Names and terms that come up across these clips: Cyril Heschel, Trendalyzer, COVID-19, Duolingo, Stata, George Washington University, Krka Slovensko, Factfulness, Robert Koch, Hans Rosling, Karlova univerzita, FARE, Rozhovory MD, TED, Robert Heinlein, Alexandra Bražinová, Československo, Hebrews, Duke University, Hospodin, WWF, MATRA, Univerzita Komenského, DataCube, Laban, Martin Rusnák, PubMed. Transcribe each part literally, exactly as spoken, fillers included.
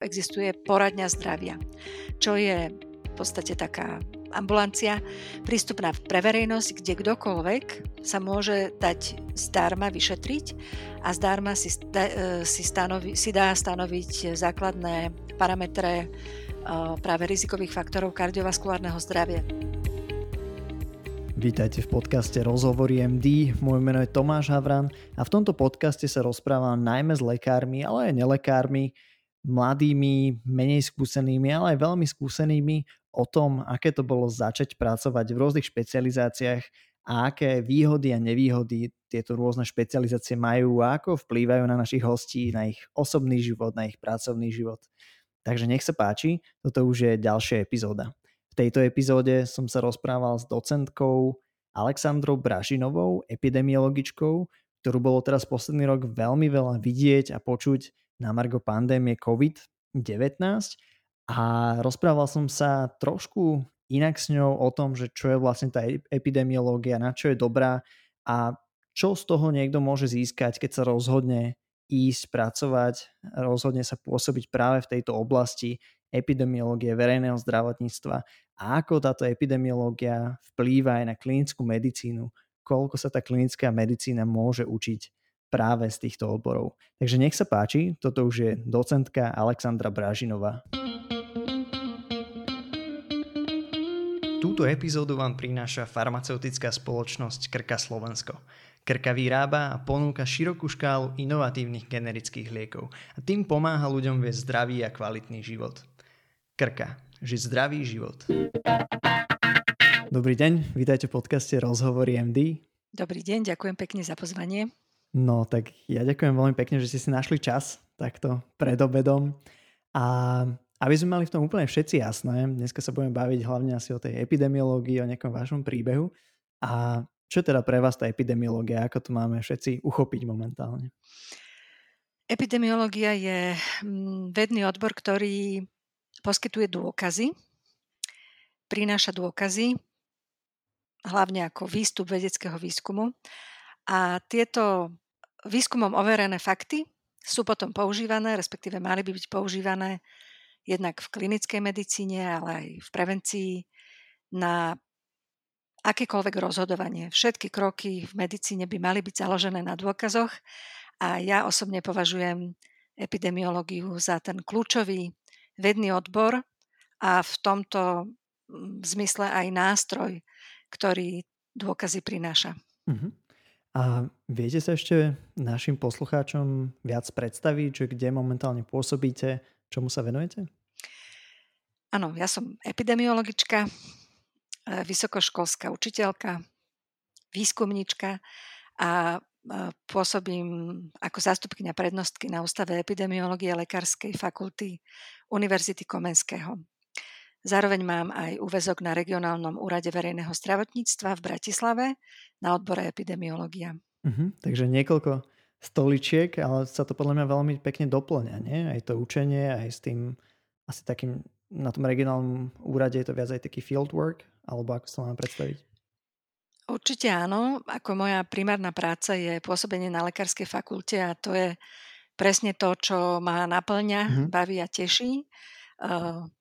existuje poradňa zdravia, čo je v podstate taká ambulancia prístupná pre verejnosť, kde kdokoľvek sa môže dať zdarma vyšetriť a zdarma si, si, stanovi, si dá stanoviť základné parametre práve rizikových faktorov kardiovaskulárneho zdravia. Vítajte v podcaste Rozhovory em dé, moje meno je Tomáš Havran a v tomto podcaste sa rozprávam najmä s lekármi, ale aj nelekármi, mladými, menej skúsenými, ale aj veľmi skúsenými o tom, aké to bolo začať pracovať v rôznych špecializáciách a aké výhody a nevýhody tieto rôzne špecializácie majú a ako vplývajú na našich hostí, na ich osobný život, na ich pracovný život. Takže nech sa páči, toto už je ďalšia epizóda. V tejto epizóde som sa rozprával s docentkou Alexandrou Bražinovou, epidemiologičkou, ktorú bolo teraz posledný rok veľmi veľa vidieť a počuť na margo pandémie covid devätnásť a rozprával som sa trošku inak s ňou o tom, že čo je vlastne tá epidemiológia, na čo je dobrá a čo z toho niekto môže získať, keď sa rozhodne ísť pracovať, rozhodne sa pôsobiť práve v tejto oblasti epidemiológie verejného zdravotníctva a ako táto epidemiológia vplýva aj na klinickú medicínu, koľko sa tá klinická medicína môže učiť práve z týchto odborov. Takže nech sa páči, toto už je docentka Alexandra Bražinová. Túto epizódu vám prináša farmaceutická spoločnosť Krka Slovensko. Krka vyrába a ponúka širokú škálu inovatívnych generických liekov a tým pomáha ľuďom viesť zdravý a kvalitný život. Krka. Žiť zdravý život. Dobrý deň, vítajte v podcaste Rozhovory em dé. Dobrý deň, ďakujem pekne za pozvanie. No tak ja ďakujem veľmi pekne, že ste si našli čas takto pred obedom a aby sme mali v tom úplne všetci jasné, dneska sa budeme baviť hlavne asi o tej epidemiológii, o nejakom vašom príbehu a čo teda pre vás tá epidemiológia, ako to máme všetci uchopiť momentálne? Epidemiológia je vedný odbor, ktorý poskytuje dôkazy, prináša dôkazy, hlavne ako výstup vedeckého výskumu a tieto výskumom overené fakty sú potom používané, respektíve mali by byť používané jednak v klinickej medicíne, ale aj v prevencii na akékoľvek rozhodovanie. Všetky kroky v medicíne by mali byť založené na dôkazoch a ja osobne považujem epidemiológiu za ten kľúčový vedný odbor a v tomto zmysle aj nástroj, ktorý dôkazy prináša. Mhm. A viete sa ešte našim poslucháčom viac predstaviť, že kde momentálne pôsobíte, čomu sa venujete? Áno, ja som epidemiologička, vysokoškolská učiteľka, výskumníčka a pôsobím ako zástupkyňa prednostky na Ústave epidemiológie Lekárskej fakulty Univerzity Komenského. Zároveň mám aj úväzok na regionálnom úrade verejného zdravotníctva v Bratislave na odbore epidemiológia. Uh-huh, takže niekoľko stoličiek, ale sa to podľa mňa veľmi pekne dopĺňa, nie? Aj to učenie, aj s tým asi takým, na tom regionálnom úrade je to viac aj taký fieldwork, alebo ako sa mám predstaviť? Určite áno, ako moja primárna práca je pôsobenie na lekárskej fakulte a to je presne to, čo ma napĺňa, uh-huh. baví a teší.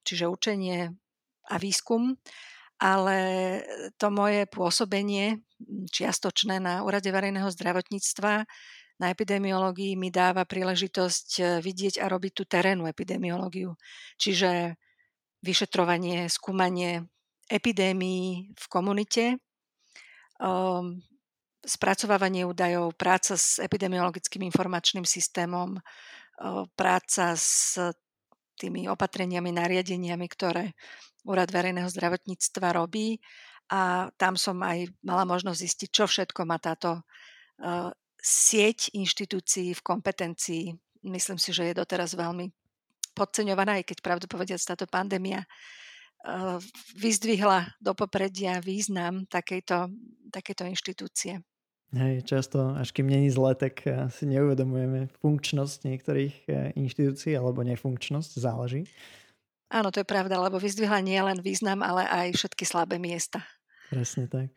Čiže učenie a výskum, ale to moje pôsobenie čiastočné na Úrade verejného zdravotníctva na epidemiológii mi dáva príležitosť vidieť a robiť tú terénnu epidemiológiu. Čiže vyšetrovanie, skúmanie epidémií v komunite, spracovávanie údajov, práca s epidemiologickým informačným systémom, práca s tými opatreniami, nariadeniami, ktoré Úrad verejného zdravotníctva robí a tam som aj mala možnosť zistiť, čo všetko má táto uh, sieť inštitúcií v kompetencii. Myslím si, že je doteraz veľmi podceňovaná, aj keď pravdu povediac táto pandémia uh, vyzdvihla do popredia význam takejto, takejto inštitúcie. Hej, často, až kým není zle, tak si neuvedomujeme funkčnosť niektorých inštitúcií alebo nefunkčnosť, záleží. Áno, to je pravda, lebo vyzdvihla nie len význam, ale aj všetky slabé miesta. Presne tak.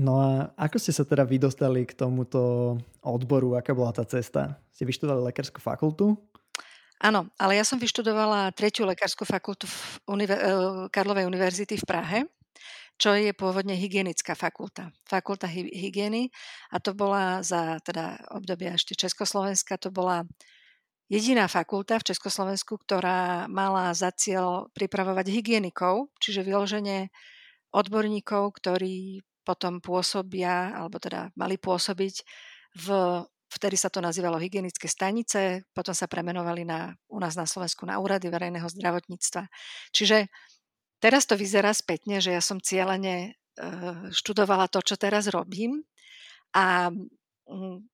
No a ako ste sa teda vy dostali k tomuto odboru? Aká bola tá cesta? Ste vyštudovali lekárskú fakultu? Áno, ale ja som vyštudovala tretiu lekárskú fakultu v univer- Karlovej univerzity v Prahe, čo je pôvodne hygienická fakulta. Fakulta hy- hygieny a to bola za teda obdobia ešte Československa, to bola jediná fakulta v Československu, ktorá mala za cieľ pripravovať hygienikov, čiže vyloženie odborníkov, ktorí potom pôsobia, alebo teda mali pôsobiť v, vtedy sa to nazývalo hygienické stanice, potom sa premenovali na, u nás na Slovensku na úrady verejného zdravotníctva. Čiže teraz to vyzerá spätne, že ja som cieľene študovala to, čo teraz robím a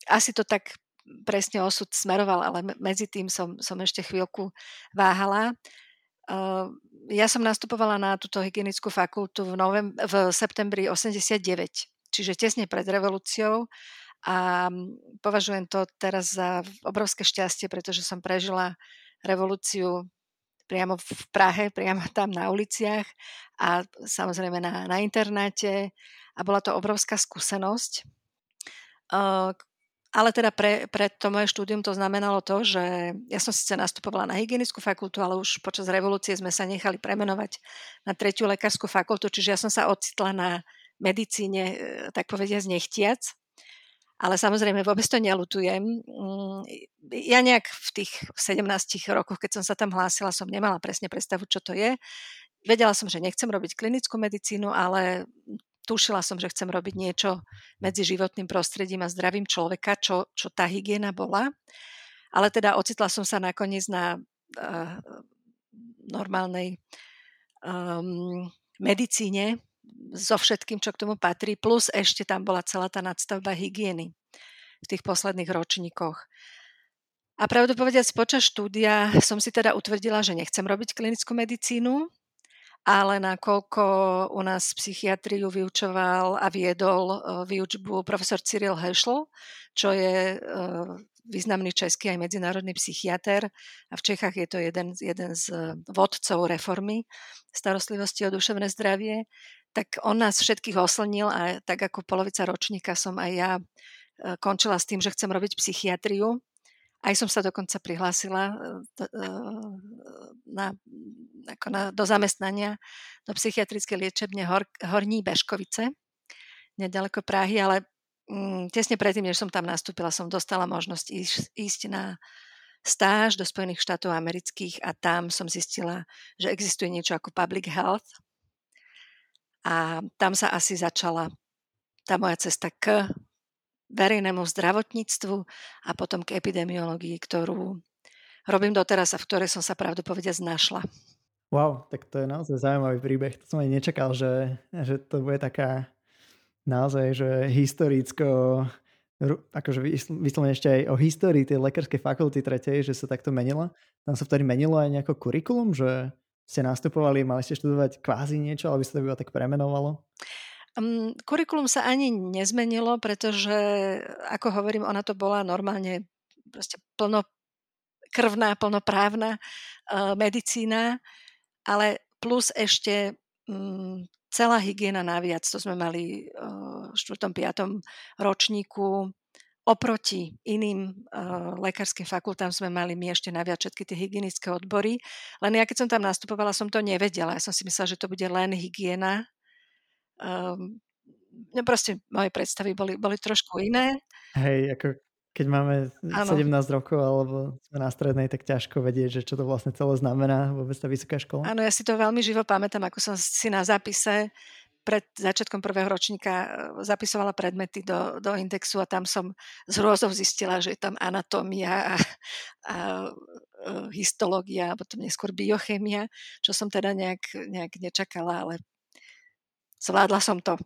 asi to tak presne osud smeroval, ale medzi tým som, som ešte chvíľku váhala. Ja som nastupovala na túto hygienickú fakultu v, novem- v septembri osemdesiatdeväť, čiže tesne pred revolúciou a považujem to teraz za obrovské šťastie, pretože som prežila revolúciu priamo v Prahe, priamo tam na uliciach a samozrejme na, na internáte a bola to obrovská skúsenosť. Ale teda pre, pre to moje štúdium to znamenalo to, že ja som síce nastupovala na hygienickú fakultu, ale už počas revolúcie sme sa nechali premenovať na tretiu lekárskú fakultu, čiže ja som sa ocitla na medicíne, tak povediac, nechtiac. Ale samozrejme, vôbec to neľutujem. Ja nejak v tých sedemnástich rokoch, keď som sa tam hlásila, som nemala presne predstavu, čo to je. Vedela som, že nechcem robiť klinickú medicínu, ale tušila som, že chcem robiť niečo medzi životným prostredím a zdravím človeka, čo, čo tá hygiena bola. Ale teda ocitla som sa nakoniec na uh, normálnej um, medicíne so všetkým, čo k tomu patrí, plus ešte tam bola celá tá nadstavba hygieny v tých posledných ročníkoch. A pravdu povediac, počas štúdia som si teda utvrdila, že nechcem robiť klinickú medicínu, ale nakoľko u nás psychiatriu vyučoval a viedol výučbu profesor Cyril Heschel, čo je významný český aj medzinárodný psychiater a v Čechách je to jeden, jeden z vodcov reformy starostlivosti o duševné zdravie, tak on nás všetkých oslnil a tak ako polovica ročníka som aj ja končila s tým, že chcem robiť psychiatriu. Aj som sa dokonca prihlásila na, ako na, do zamestnania do psychiatrickej liečebne Hor, Horní Beškovice, nedaleko Prahy, ale mm, tesne predtým, než som tam nastúpila, som dostala možnosť ísť, ísť na stáž do Spojených štátov amerických a tam som zistila, že existuje niečo ako public health a tam sa asi začala tá moja cesta k verejnému zdravotníctvu a potom k epidemiológii, ktorú robím doteraz a v ktorej som sa pravdu povediac našla. Wow, tak to je naozaj zaujímavý príbeh. To som aj nečakal, že, že to bude taká naozaj, že historicko, akože vyslovene ešte aj o histórii tej lekárskej fakulty tretej, že sa takto menila. Tam sa vtedy menilo aj nejako kurikulum, že ste nastupovali, mali ste študovať kvázi niečo, ale by sa to tak premenovalo? Um, kurikulum sa ani nezmenilo, pretože, ako hovorím, ona to bola normálne proste plnokrvná, plnoprávna uh, medicína, ale plus ešte um, celá hygiena naviac. To sme mali uh, v štvrtom piatom ročníku. Oproti iným uh, lekárskym fakultám sme mali my ešte naviac všetky tie hygienické odbory. Len ja, keď som tam nastupovala, som to nevedela. Ja som si myslela, že to bude len hygiena. Um, no proste moje predstavy boli, boli trošku iné. Hej, ako keď máme ano. sedemnásť rokov alebo sme na strednej, tak ťažko vedieť, že čo to vlastne celé znamená vôbec tá vysoká škola. Áno, ja si to veľmi živo pamätám, ako som si na zápise pred začiatkom prvého ročníka zapisovala predmety do, do indexu a tam som z hrôzou zistila, že je tam anatómia a, a histológia a potom neskôr biochémia, čo som teda nejak, nejak nečakala, ale zvládla som to.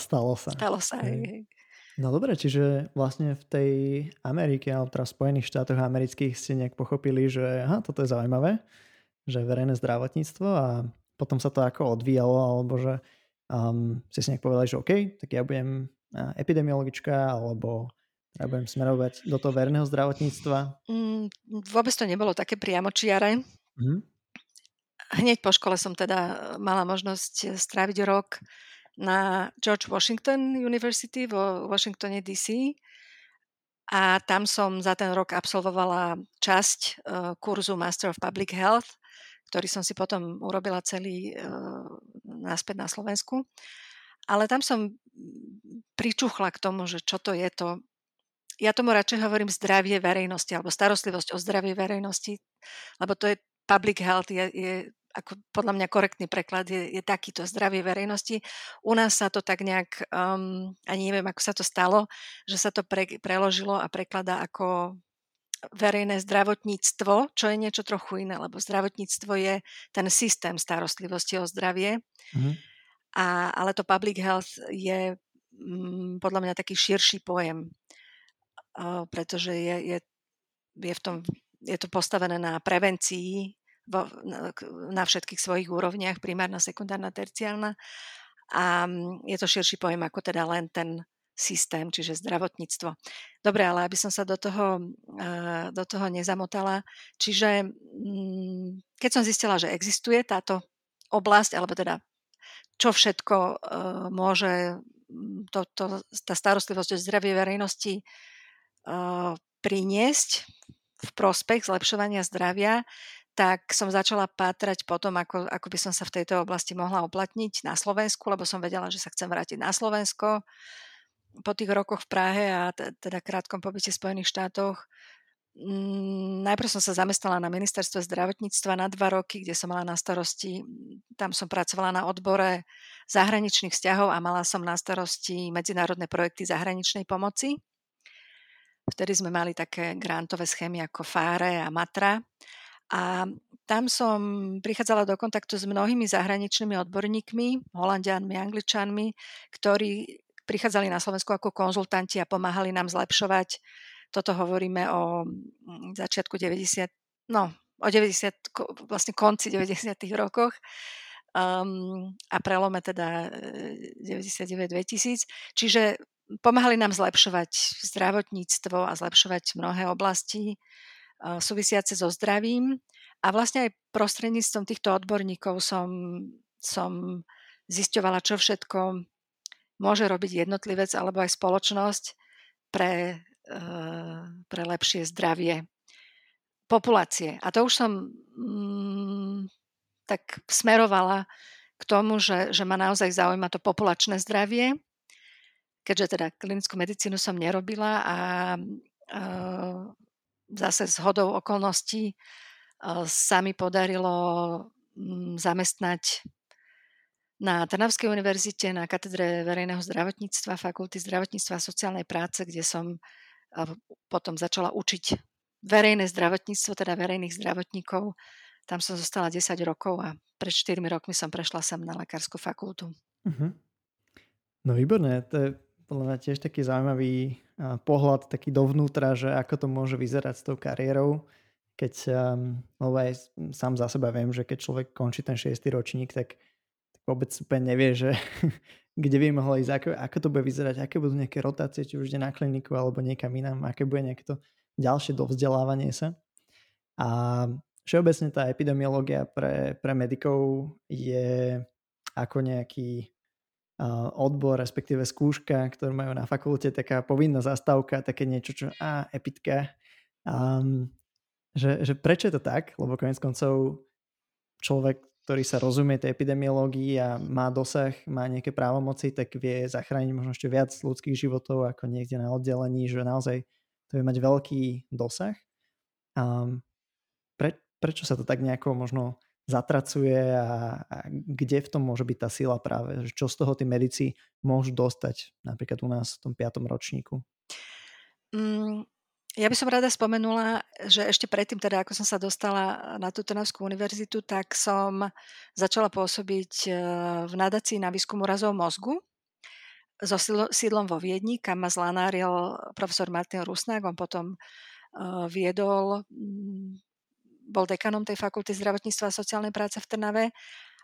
Stalo sa. Stalo sa. Hej. No dobre, čiže vlastne v tej Amerike, alebo teraz v Spojených štátoch amerických ste nejak pochopili, že aha, toto je zaujímavé, že verejné zdravotníctvo a potom sa to ako odvíjalo, alebo že um, ste si nejak povedali, že OK, tak ja budem epidemiologička, alebo ja budem smerovať do toho verejného zdravotníctva. Mm, vôbec to nebolo také priamočiare. Mhm. Hneď po škole som teda mala možnosť stráviť rok na George Washington University vo Washingtone dé cé a tam som za ten rok absolvovala časť uh, kurzu Master of Public Health, ktorý som si potom urobila celý uh, naspäť na Slovensku. Ale tam som pričuchla k tomu, že čo to je to. Ja tomu radšej hovorím zdravie verejnosti alebo starostlivosť o zdravie verejnosti, lebo to je public health, je, je ako podľa mňa korektný preklad, je, je takýto zdravie verejnosti. U nás sa to tak nejak, um, ani neviem, ako sa to stalo, že sa to pre, preložilo a prekladá ako verejné zdravotníctvo, čo je niečo trochu iné, lebo zdravotníctvo je ten systém starostlivosti o zdravie, mm. a, ale to public health je m, podľa mňa taký širší pojem, o, pretože je, je, je, v tom, je to postavené na prevencii vo, na, na všetkých svojich úrovniach, primárna, sekundárna, terciálna, a je to širší pojem ako teda len ten systém, čiže zdravotníctvo. Dobre, ale aby som sa do toho, do toho nezamotala. Čiže keď som zistila, že existuje táto oblasť, alebo teda čo všetko môže to, to, tá starostlivosť o zdravie verejnosti priniesť v prospech zlepšovania zdravia, tak som začala pátrať potom, ako, ako by som sa v tejto oblasti mohla uplatniť na Slovensku, lebo som vedela, že sa chcem vrátiť na Slovensko po tých rokoch v Prahe a teda krátkom pobyte v Spojených štátoch. Najprv som sa zamestnala na ministerstve zdravotníctva na dva roky, kde som mala na starosti, tam som pracovala na odbore zahraničných vzťahov a mala som na starosti medzinárodné projekty zahraničnej pomoci. Vtedy sme mali také grantové schémy ako FARE a MATRA. A tam som prichádzala do kontaktu s mnohými zahraničnými odborníkmi, Holanďanmi, Angličanmi, ktorí prichádzali na Slovensku ako konzultanti a pomáhali nám zlepšovať. Toto hovoríme o začiatku deväťdesiat, no, o deväťdesiat, vlastne konci deväťdesiatych rokoch um, a prelome teda deväťdesiatdeväť dvetisíc. Čiže pomáhali nám zlepšovať zdravotníctvo a zlepšovať mnohé oblasti uh, súvisiace so zdravím. A vlastne aj prostredníctvom týchto odborníkov som, som zisťovala, čo všetko môže robiť jednotlivec alebo aj spoločnosť pre, pre lepšie zdravie populácie. A to už som mm, tak smerovala k tomu, že, že ma naozaj zaujíma to populačné zdravie, keďže teda klinickú medicínu som nerobila a e, zase zhodou okolností e, sa mi podarilo m, zamestnať na Trnavskej univerzite, na katedre verejného zdravotníctva, fakulty zdravotníctva a sociálnej práce, kde som potom začala učiť verejné zdravotníctvo, teda verejných zdravotníkov. Tam som zostala desať rokov a pred štyrmi rokmi som prešla sem na lekársku fakultu. Uh-huh. No výborné, to je podľa mňa tiež taký zaujímavý pohľad, taký dovnútra, že ako to môže vyzerať s tou kariérou. Keď, lebo aj sám za seba viem, že keď človek končí ten šiesty ročník, tak vôbec úplne nevie, že kde by mohlo ísť, ako, ako to bude vyzerať, aké budú nejaké rotácie, či už ide na kliniku alebo niekam inám, aké bude nejaké to ďalšie dovzdelávanie sa. A všeobecne tá epidemiológia pre, pre medikov je ako nejaký uh, odbor, respektíve skúška, ktorú majú na fakulte, taká povinná zastávka, také niečo, čo á, epitka. Um, že, že prečo je to tak? Lebo koniec koncov človek, ktorý sa rozumie tej epidemiológii a má dosah, má nejaké právomoci, tak vie zachrániť možno ešte viac ľudských životov ako niekde na oddelení, že naozaj to vie mať veľký dosah. Um, pre, prečo sa to tak nejako možno zatracuje a, a kde v tom môže byť tá sila práve? Čo z toho tí medici môžu dostať napríklad u nás v tom piatom ročníku? Mm. Ja by som rada spomenula, že ešte predtým, teda ako som sa dostala na tú Trnavskú univerzitu, tak som začala pôsobiť v nadácii na výskum úrazov mozgu so sídlom vo Viedni, kam ma zlanáril profesor Martin Rusnák. On potom viedol, bol dekanom tej fakulty zdravotníctva a sociálnej práce v Trnave,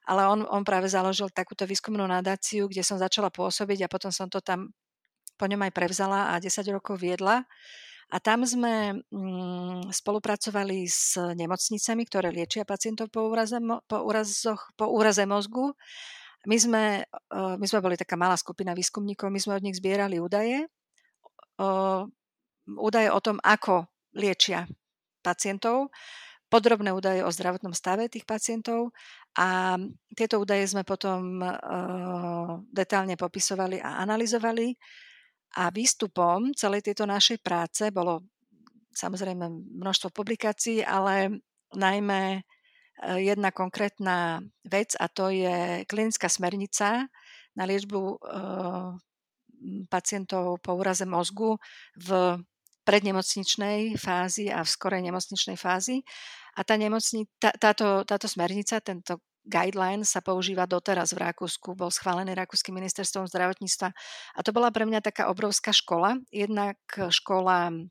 ale on, on práve založil takúto výskumnú nadáciu, kde som začala pôsobiť a potom som to tam po ňom aj prevzala a desať rokov viedla. A tam sme mm, spolupracovali s nemocnicami, ktoré liečia pacientov po úraze, po úrazoch, po úraze mozgu. My sme, my sme boli taká malá skupina výskumníkov, my sme od nich zbierali údaje. údaje o tom, ako liečia pacientov, podrobné údaje o zdravotnom stave tých pacientov a tieto údaje sme potom e, detailne popisovali a analyzovali a výstupom celej tejto našej práce bolo samozrejme množstvo publikácií, ale najmä jedna konkrétna vec a to je klinická smernica na liečbu e, pacientov po úraze mozgu v prednemocničnej fázi a v skorej nemocničnej fázi. A tá nemocni, tá, táto, táto smernica, tento guideline sa používa doteraz v Rakúsku, bol schválený Rakúskym ministerstvom zdravotníctva. A to bola pre mňa taká obrovská škola. Jednak škola e,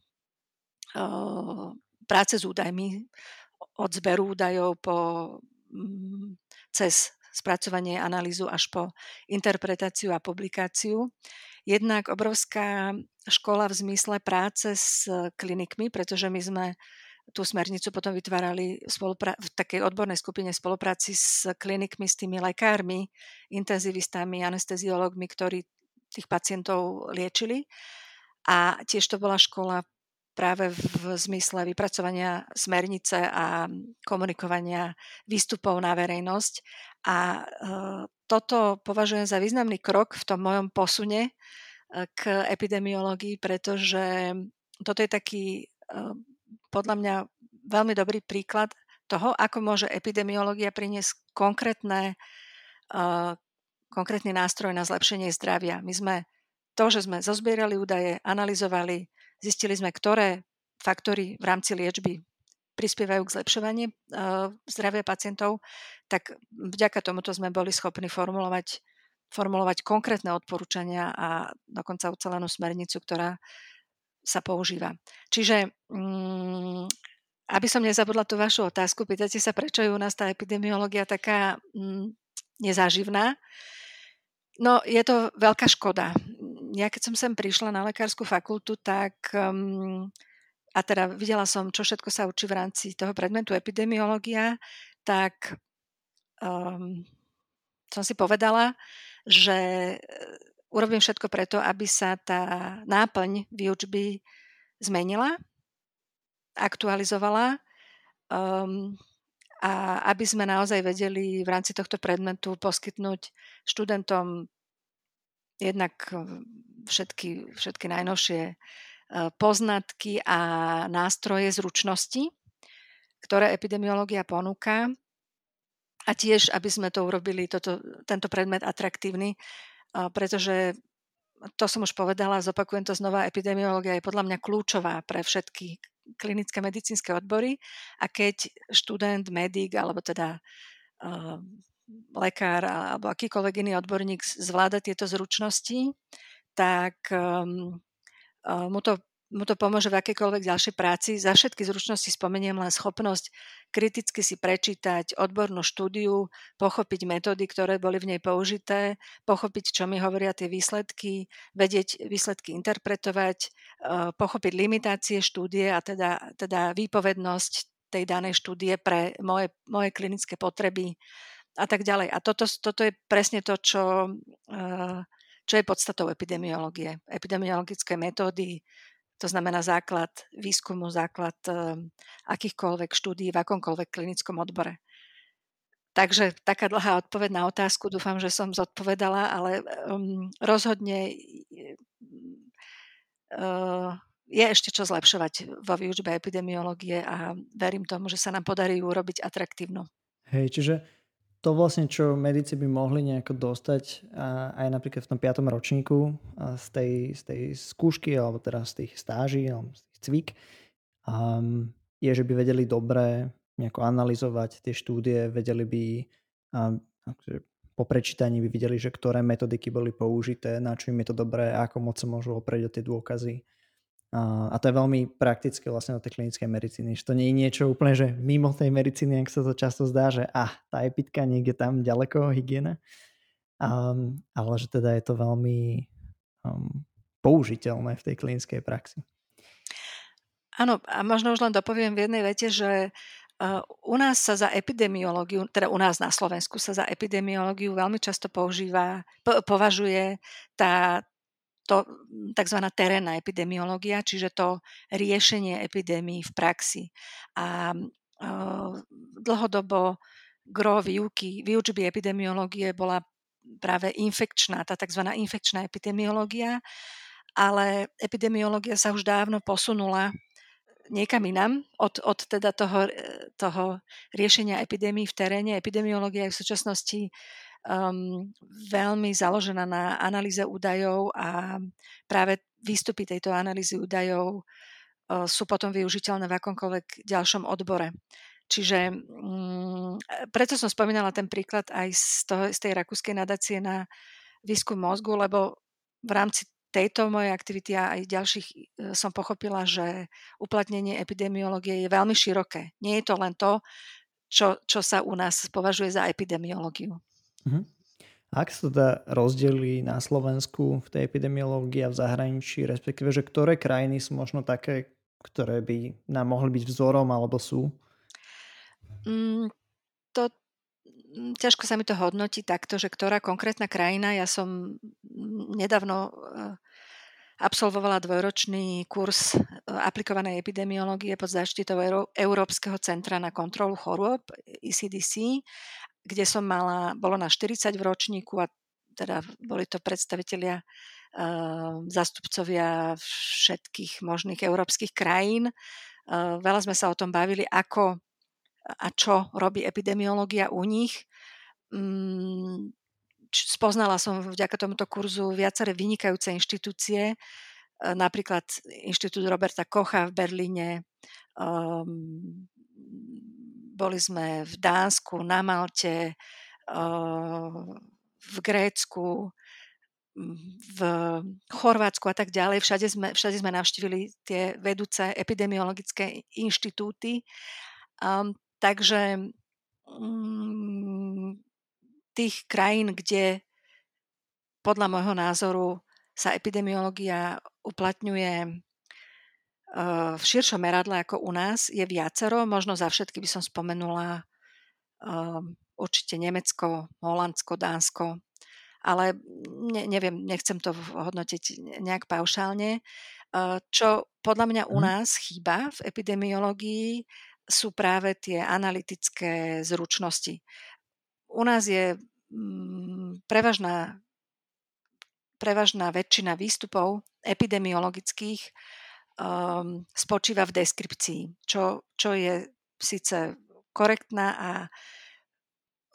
práce s údajmi, od zberu údajov po, m, cez spracovanie, analýzu až po interpretáciu a publikáciu. Jednak obrovská škola v zmysle práce s klinikmi, pretože my sme tú smernicu potom vytvárali spolupra- v takej odbornej skupine spolupráci s klinikmi, s tými lekármi, intenzivistami, anesteziológmi, ktorí tých pacientov liečili. A tiež to bola škola práve v zmysle vypracovania smernice a komunikovania výstupov na verejnosť. A toto považujem za významný krok v tom mojom posune k epidemiológii, pretože toto je taký podľa mňa veľmi dobrý príklad toho, ako môže epidemiológia priniesť konkrétne, konkrétny nástroj na zlepšenie zdravia. My sme to, že sme zozbierali údaje, analyzovali, zistili sme, ktoré faktory v rámci liečby prispievajú k zlepšovaniu zdravia pacientov, tak vďaka tomuto sme boli schopní formulovať, formulovať konkrétne odporúčania a dokonca ucelenú smernicu, ktorá sa používa. Čiže, aby som nezabudla tú vašu otázku, pýtate sa, prečo je u nás tá epidemiológia taká nezáživná. No, je to veľká škoda. Ja keď som sem prišla na lekárskú fakultu, tak... a teda videla som, čo všetko sa učí v rámci toho predmetu epidemiológia, tak um, som si povedala, že urobím všetko preto, aby sa tá náplň výučby zmenila, aktualizovala um, a aby sme naozaj vedeli v rámci tohto predmetu poskytnúť študentom jednak všetky, všetky najnovšie poznatky a nástroje zručnosti, ktoré epidemiológia ponúka a tiež, aby sme to urobili, toto, tento predmet atraktívny, pretože to som už povedala, zopakujem to znova, epidemiológia je podľa mňa kľúčová pre všetky klinické medicínske odbory a keď študent, medík alebo teda uh, lekár alebo akýkoľvek iný odborník zvláda tieto zručnosti, tak um, Mu to, mu to pomôže v akejkoľvek ďalšej práci. Za všetky zručnosti spomeniem len schopnosť kriticky si prečítať odbornú štúdiu, pochopiť metódy, ktoré boli v nej použité, pochopiť, čo mi hovoria tie výsledky, vedieť výsledky interpretovať, pochopiť limitácie štúdie a teda, teda výpovednosť tej danej štúdie pre moje, moje klinické potreby a tak ďalej. A toto, toto je presne to, čo... čo je podstatou epidemiológie, epidemiologické metódy, to znamená základ výskumu, základ akýchkoľvek štúdií v akomkoľvek klinickom odbore. Takže taká dlhá odpoveď na otázku, dúfam, že som zodpovedala, ale um, rozhodne uh, je ešte čo zlepšovať vo výučbe epidemiológie a verím tomu, že sa nám podarí urobiť atraktívnu. Hej, čiže to vlastne, čo medici by mohli nejako dostať aj napríklad v tom piatom ročníku z tej, z tej skúšky alebo teraz z tých stáží alebo z tých cvik, um, je, že by vedeli dobre nejako analyzovať tie štúdie, vedeli by um, po prečítaní by videli, že ktoré metodiky boli použité, na čo im je to dobré, ako moc sa môžu oprieť o tie dôkazy. A to je veľmi praktické vlastne do tej klinickej medicíny, že to nie je niečo úplne, že mimo tej medicíny, ak sa to často zdá, že ah, tá epitka niekde tam ďaleko, hygiena, um, ale že teda je to veľmi um, použiteľné v tej klinickej praxi. Áno, a možno už len dopoviem v jednej vete, že uh, u nás sa za epidemiológiu, teda u nás na Slovensku sa za epidemiológiu veľmi často používa, po, považuje tá to tzv. Terénna epidemiológia, čiže to riešenie epidémií v praxi. A e, dlhodobo gro výuky, výučby epidemiológie bola práve infekčná, tá tzv. Infekčná epidemiológia, ale epidemiológia sa už dávno posunula niekam inam, od, od teda toho, toho riešenia epidémií v teréne. Epidemiológia je v súčasnosti um, veľmi založená na analýze údajov a práve výstupy tejto analýzy údajov uh, sú potom využiteľné v akomkoľvek ďalšom odbore. Čiže um, preto som spomínala ten príklad aj z, toho, z tej rakúskej nadácie na výskum mozgu, lebo v rámci tejto mojej aktivity a aj ďalších som pochopila, že uplatnenie epidemiológie je veľmi široké. Nie je to len to, čo, čo sa u nás považuje za epidemiológiu. Uh-huh. Ak sa teda rozdelí na Slovensku v tej epidemiológii a v zahraničí, respektíve, že ktoré krajiny sú možno také, ktoré by nám mohli byť vzorom alebo sú? Mm, to ťažko sa mi to hodnotí takto, že ktorá konkrétna krajina. Ja som nedávno absolvovala dvojročný kurz aplikovanej epidemiológie pod záštitou Európskeho centra na kontrolu chorôb, E C D C, kde som mala, bolo na štyridsať v ročníku a teda boli to predstavitelia, zástupcovia všetkých možných európskych krajín. Veľa sme sa o tom bavili, ako a čo robí epidemiológia u nich. Spoznala som vďaka tomuto kurzu viaceré vynikajúce inštitúcie, napríklad inštitút Roberta Kocha v Berlíne, boli sme v Dánsku, na Malte, v Grécku, v Chorvátsku a tak ďalej. Všade sme, všade sme navštívili tie vedúce epidemiologické inštitúty. Takže tých krajín, kde podľa môjho názoru sa epidemiológia uplatňuje v širšom meradle ako u nás, je viacero. Možno za všetky by som spomenula určite Nemecko, Holandsko, Dánsko, ale ne, neviem, nechcem to hodnotiť nejak paušálne. Čo podľa mňa u nás chýba v epidemiológii, sú práve tie analytické zručnosti. U nás je prevažná, prevažná väčšina výstupov epidemiologických um, spočíva v deskripcii, čo, čo je síce korektná a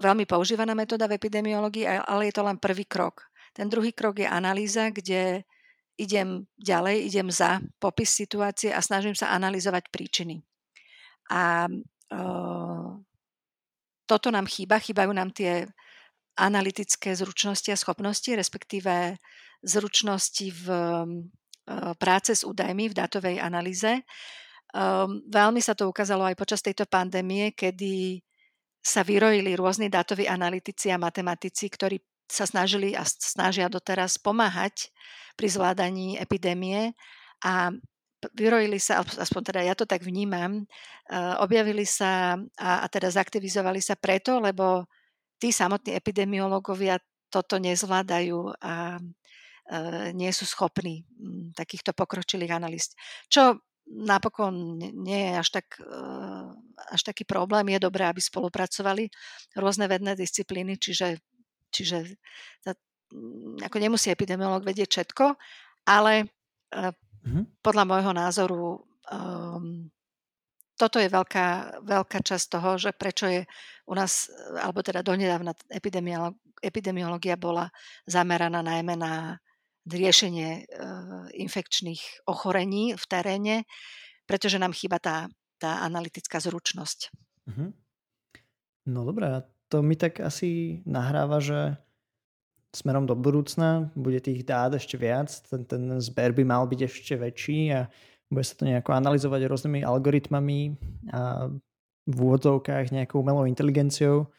veľmi používaná metóda v epidemiológii, ale je to len prvý krok. Ten druhý krok je analýza, kde idem ďalej, idem za popis situácie a snažím sa analyzovať príčiny. A e, toto nám chýba, chýbajú nám tie analytické zručnosti a schopnosti, respektíve zručnosti v e, práce s údajmi v dátovej analýze. E, veľmi sa to ukázalo aj počas tejto pandémie, kedy sa vyrojili rôzni dátoví analytici a matematici, ktorí sa snažili a snažia doteraz pomáhať pri zvládaní epidémie a vyrojili sa, aspoň teda ja to tak vnímam, objavili sa a, a teda zaktivizovali sa preto, lebo tí samotní epidemiológovia toto nezvládajú a e, nie sú schopní takýchto pokročilých analýz. Čo napokon nie je až, tak, e, až taký problém. Je dobré, aby spolupracovali rôzne vedné disciplíny, čiže, čiže tá, ako nemusí epidemiológ vedieť všetko, ale e, podľa môjho názoru um, toto je veľká, veľká časť toho, že prečo je u nás, alebo teda donedávna epidemiológia bola zameraná najmä na riešenie uh, infekčných ochorení v teréne, pretože nám chýba tá, tá analytická zručnosť. Uh-huh. No dobré, to mi tak asi nahráva, že smerom do budúcna bude tých dát ešte viac, ten, ten zber by mal byť ešte väčší a bude sa to nejako analyzovať rôznymi algoritmami a v úvodzovkách nejakou umelou inteligenciou.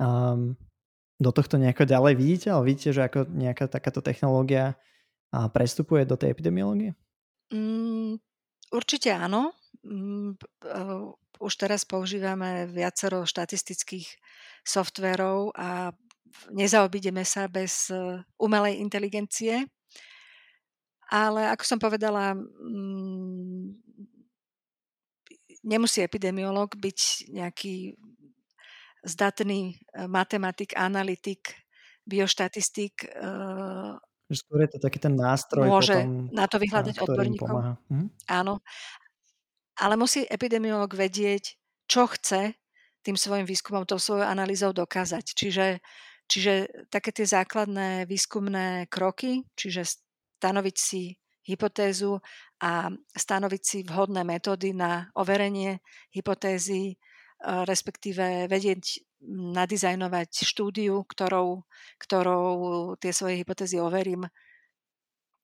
A do tohto nejako ďalej vidíte, ale vidíte, že ako nejaká takáto technológia prestupuje do tej epidemiológie? Mm, určite áno. Už teraz používame viacero štatistických softverov a nezaobídeme sa bez umelej inteligencie. Ale ako som povedala, nemusí epidemiológ byť nejaký zdatný matematik, analytik, bioštatistik. Skôr je to taký ten nástroj. Môže potom, na to vyhľadať odborníkov. Hm? Áno. Ale musí epidemiológ vedieť, čo chce tým svojim výskumom, tou svojou analýzou dokázať. Čiže, čiže také tie základné výskumné kroky, čiže stanoviť si hypotézu a stanoviť si vhodné metódy na overenie hypotézy, respektíve vedieť nadizajnovať štúdiu, ktorou, ktorou tie svoje hypotézy overím.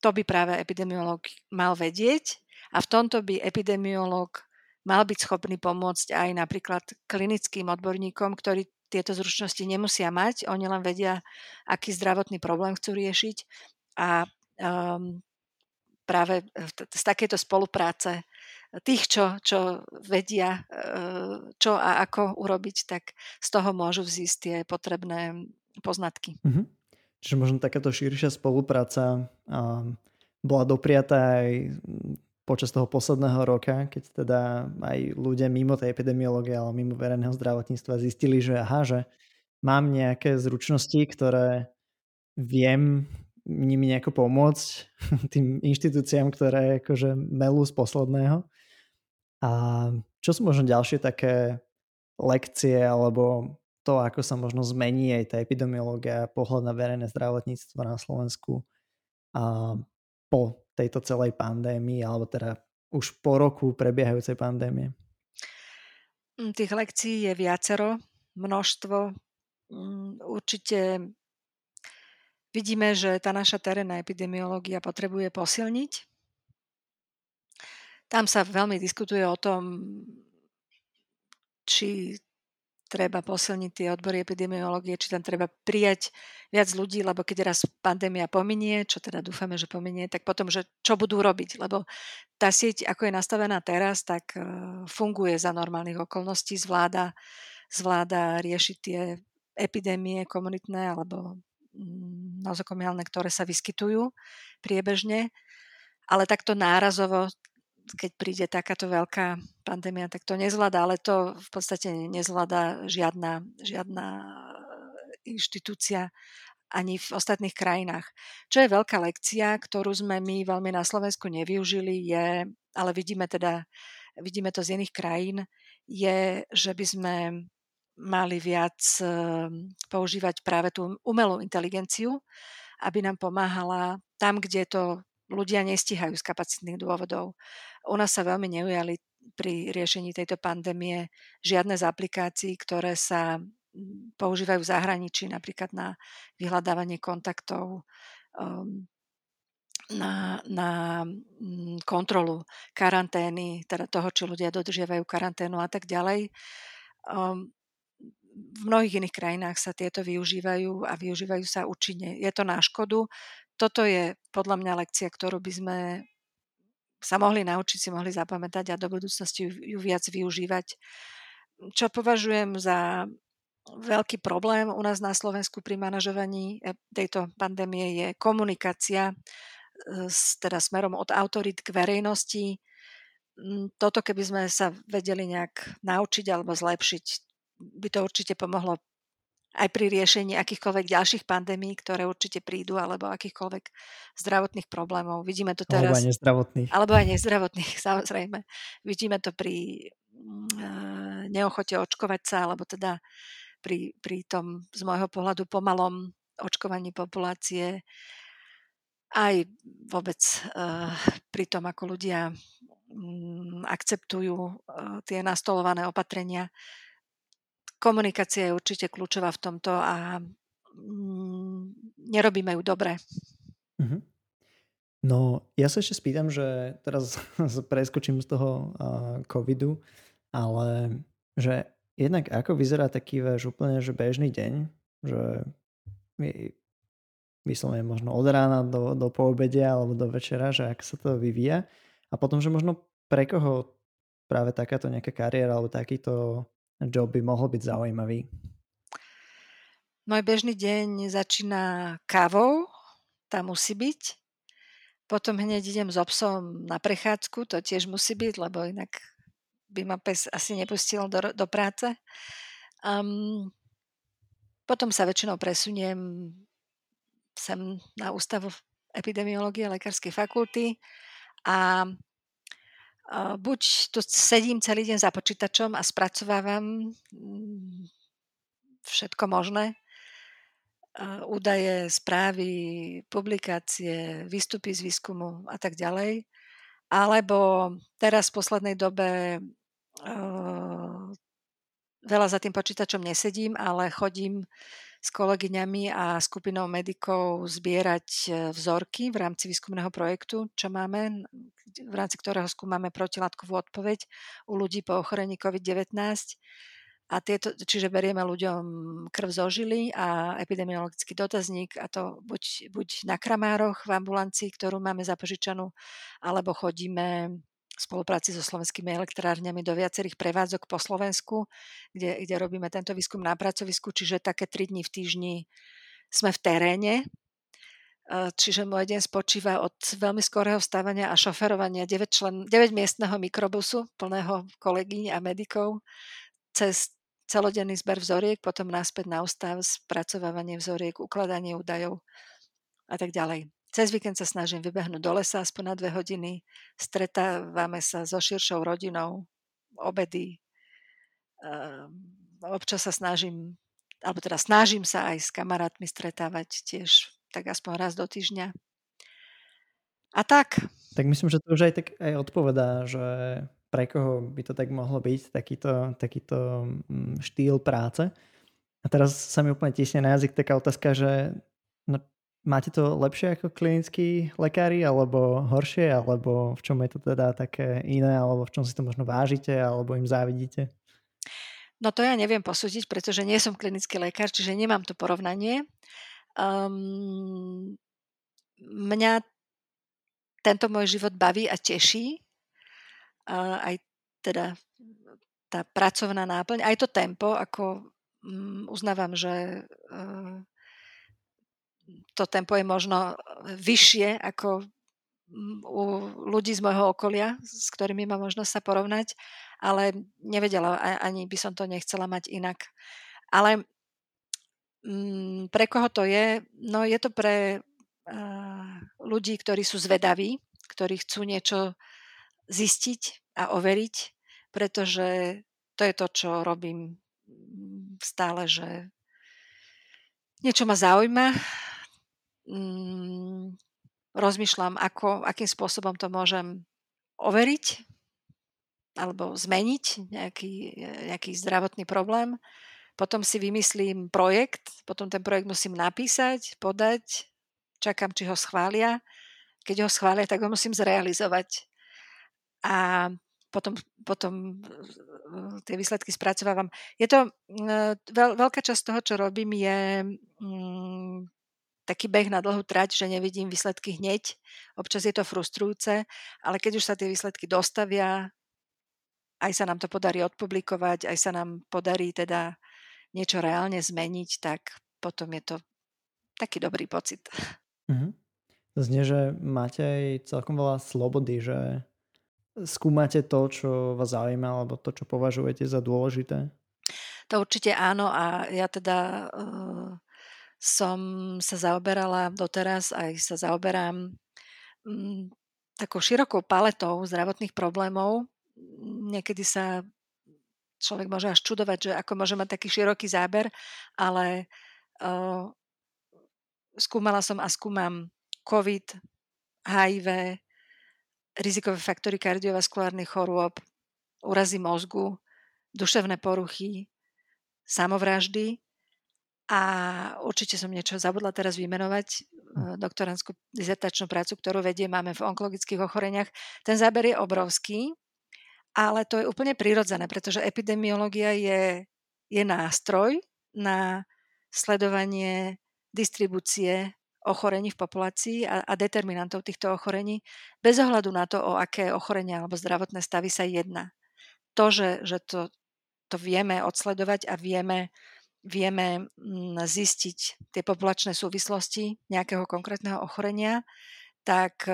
To by práve epidemiológ mal vedieť a v tomto by epidemiológ mal byť schopný pomôcť aj napríklad klinickým odborníkom, ktorí tieto zručnosti nemusia mať, oni len vedia, aký zdravotný problém chcú riešiť a um, práve z takéto spolupráce tých, čo, čo vedia, čo a ako urobiť, tak z toho môžu vzísť tie potrebné poznatky. Mhm. Čiže možno takáto širšia spolupráca bola dopriatá aj počas toho posledného roka, keď teda aj ľudia mimo tej epidemiológie alebo mimo verejného zdravotníctva zistili, že aha, že mám nejaké zručnosti, ktoré viem nimi nejako pomôcť tým inštitúciám, ktoré akože melú z posledného. A čo sú možno ďalšie také lekcie alebo to, ako sa možno zmení aj tá epidemiológia, pohľad na verejné zdravotníctvo na Slovensku a po tejto celej pandémii alebo teda už po roku prebiehajúcej pandémie? Tých lekcií je viacero, množstvo. Určite vidíme, že tá naša terénna epidemiológia potrebuje posilniť. Tam sa veľmi diskutuje o tom, či treba posilniť tie odbory epidemiológie, či tam treba prijať viac ľudí, lebo keď raz pandémia pominie, čo teda dúfame, že pominie, tak potom, že čo budú robiť, lebo tá sieť, ako je nastavená teraz, tak funguje za normálnych okolností, zvláda, zvláda riešiť tie epidémie komunitné alebo nozokomiálne, ktoré sa vyskytujú priebežne, ale takto nárazovo, keď príde takáto veľká pandémia, tak to nezvláda, ale to v podstate nezvláda žiadna, žiadna inštitúcia ani v ostatných krajinách. Čo je veľká lekcia, ktorú sme my veľmi na Slovensku nevyužili, je, ale vidíme teda, vidíme to z iných krajín, je, že by sme mali viac používať práve tú umelú inteligenciu, aby nám pomáhala tam, kde to ľudia nestíhajú z kapacitných dôvodov. U nás sa veľmi neujali pri riešení tejto pandémie žiadne z aplikácií, ktoré sa používajú v zahraničí, napríklad na vyhľadávanie kontaktov, na, na kontrolu karantény, teda toho, či ľudia dodržiavajú karanténu a tak ďalej. V mnohých iných krajinách sa tieto využívajú a využívajú sa účinne. Je to na škodu. Toto je podľa mňa lekcia, ktorú by sme sa mohli naučiť, si mohli zapamätať a do budúcnosti ju viac využívať. Čo považujem za veľký problém u nás na Slovensku pri manažovaní tejto pandémie je komunikácia s, teda smerom od autorít k verejnosti. Toto keby sme sa vedeli nejak naučiť alebo zlepšiť, by to určite pomohlo aj pri riešení akýchkoľvek ďalších pandémií, ktoré určite prídu, alebo akýchkoľvek zdravotných problémov. Vidíme to teraz. Alebo aj nezdravotných. Alebo aj nezdravotných, samozrejme. Vidíme to pri neochote očkovať sa, alebo teda pri, pri tom, z môjho pohľadu, pomalom očkovaní populácie. Aj vôbec pri tom, ako ľudia akceptujú tie nastolované opatrenia. Komunikácia je určite kľúčová v tomto a nerobíme ju dobre. Uh-huh. No, ja sa ešte spýtam, že teraz preskočím z toho uh, covidu, ale že jednak ako vyzerá taký váš úplne že bežný deň, že vyslovene možno od rána do, do poobedia alebo do večera, že ako sa to vyvíja a potom, že možno pre koho práve takáto nejaká kariéra alebo takýto job by mohol byť zaujímavý? Môj bežný deň začína kávou, tá musí byť. potom hneď idem so psom na prechádzku, to tiež musí byť, lebo inak by ma pes asi nepustil do, do práce. Um, potom sa väčšinou presuniem sem na ústavu epidemiológie lekárskej fakulty a uh, buď tu sedím celý deň za počítačom a spracovávam um, všetko možné, údaje, správy, publikácie, výstupy z výskumu a tak ďalej. Alebo teraz v poslednej dobe uh, veľa za tým počítačom nesedím, ale chodím s kolegyňami a skupinou medikov zbierať vzorky v rámci výskumného projektu, čo máme, v rámci ktorého skúmame protilátkovú odpoveď u ľudí po ochorení covid devätnásť. A tieto, čiže berieme ľuďom krv zo žily a epidemiologický dotazník, a to buď, buď na kramároch v ambulancii, ktorú máme zapožičanú, alebo chodíme v spolupráci so slovenskými elektrárňami do viacerých prevádzok po Slovensku, kde, kde robíme tento výskum na pracovisku, čiže také tri dni v týždni sme v teréne. Čiže môj deň spočíva od veľmi skorého vstávania a šoferovania deväťmiestneho mikrobusu plného kolegyň a medikov cez celodenný zber vzoriek, potom naspäť na ústav, spracovávanie vzoriek, ukladanie údajov a tak ďalej. Cez víkend sa snažím vybehnúť do lesa aspoň na dve hodiny, stretávame sa so širšou rodinou, obedy, občas sa snažím, alebo teda snažím sa aj s kamarátmi stretávať tiež, tak aspoň raz do týždňa. A tak. Tak myslím, že to už aj tak aj odpovedá, že pre koho by to tak mohlo byť, takýto, takýto štýl práce. A teraz sa mi úplne tiesne na jazyk taká otázka, že no, máte to lepšie ako klinickí lekári, alebo horšie, alebo v čom je to teda také iné, alebo v čom si to možno vážite, alebo im závidíte? No to ja neviem posúdiť, pretože nie som klinický lekár, čiže nemám to porovnanie. Um, mňa tento môj život baví a teší, aj teda tá pracovná náplň, aj to tempo, ako uznávam, že to tempo je možno vyššie ako u ľudí z môjho okolia, s ktorými mám možnosť sa porovnať, ale nevedela, ani by som to nechcela mať inak. Ale pre koho to je? No je to pre ľudí, ktorí sú zvedaví, ktorí chcú niečo zistiť a overiť, pretože to je to, čo robím stále, že niečo ma zaujíma, rozmýšľam, ako, akým spôsobom to môžem overiť alebo zmeniť nejaký, nejaký zdravotný problém. Potom si vymyslím projekt, potom ten projekt musím napísať, podať, čakám, či ho schvália. Keď ho schvália, tak ho musím zrealizovať. A potom, potom tie výsledky spracovávam. Je to, veľ, veľká časť toho, čo robím, je mm, taký beh na dlhú trať, že nevidím výsledky hneď. Občas je to frustrujúce, ale keď už sa tie výsledky dostavia, aj sa nám to podarí odpublikovať, aj sa nám podarí teda niečo reálne zmeniť, tak potom je to taký dobrý pocit. Mm-hmm. Znie, že máte aj celkom veľa slobody, že skúmate to, čo vás zaujíma, alebo to, čo považujete za dôležité? To určite áno, a ja teda uh, som sa zaoberala doteraz, aj sa zaoberám um, takou širokou paletou zdravotných problémov. Niekedy sa človek môže až čudovať, že ako môže mať taký široký záber, ale uh, skúmala som a skúmam COVID, há í vé, rizikové faktory kardiovaskulárnych chorôb, úrazy mozgu, duševné poruchy, samovraždy a určite som niečo zabudla teraz vymenovať. Doktorandskú dizertačnú prácu, ktorú vedie, máme v onkologických ochoreniach. Ten záber je obrovský, ale to je úplne prirodzené, pretože epidemiológia je, je nástroj na sledovanie distribúcie ochorení v populácii a, a determinantov týchto ochorení bez ohľadu na to, o aké ochorenia alebo zdravotné stavy sa jedná. To, že, že to, to vieme odsledovať a vieme, vieme zistiť tie populačné súvislosti nejakého konkrétneho ochorenia, tak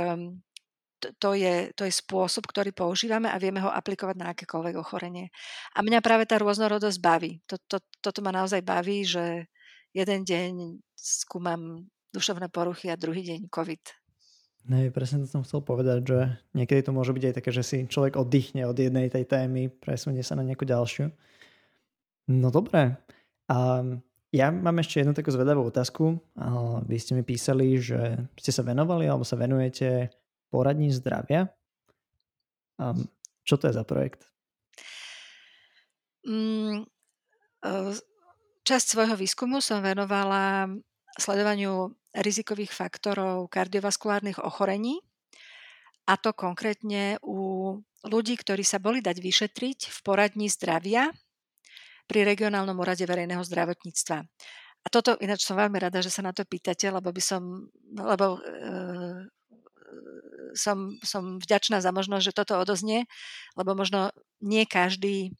to je, to je spôsob, ktorý používame a vieme ho aplikovať na akékoľvek ochorenie. A mňa práve tá rôznorodosť baví. Toto, toto ma naozaj baví, že jeden deň skúmam duševné poruchy a druhý deň COVID. Ne, presne to som chcel povedať, že niekedy to môže byť aj také, že si človek oddychne od jednej tej témy, presunie sa na nejakú ďalšiu. No dobré. A ja mám ešte jednu takú zvedavú otázku. Vy ste mi písali, že ste sa venovali alebo sa venujete poradní zdravia. Um, čo to je za projekt? Mm, časť svojho výskumu som venovala sledovaniu rizikových faktorov kardiovaskulárnych ochorení, a to konkrétne u ľudí, ktorí sa boli dať vyšetriť v poradní zdravia pri Regionálnom úrade verejného zdravotníctva. A toto ináč som veľmi rada, že sa na to pýtate, lebo by som... Lebo, e, Som, som vďačná za možnosť, že toto odoznie, lebo možno nie každý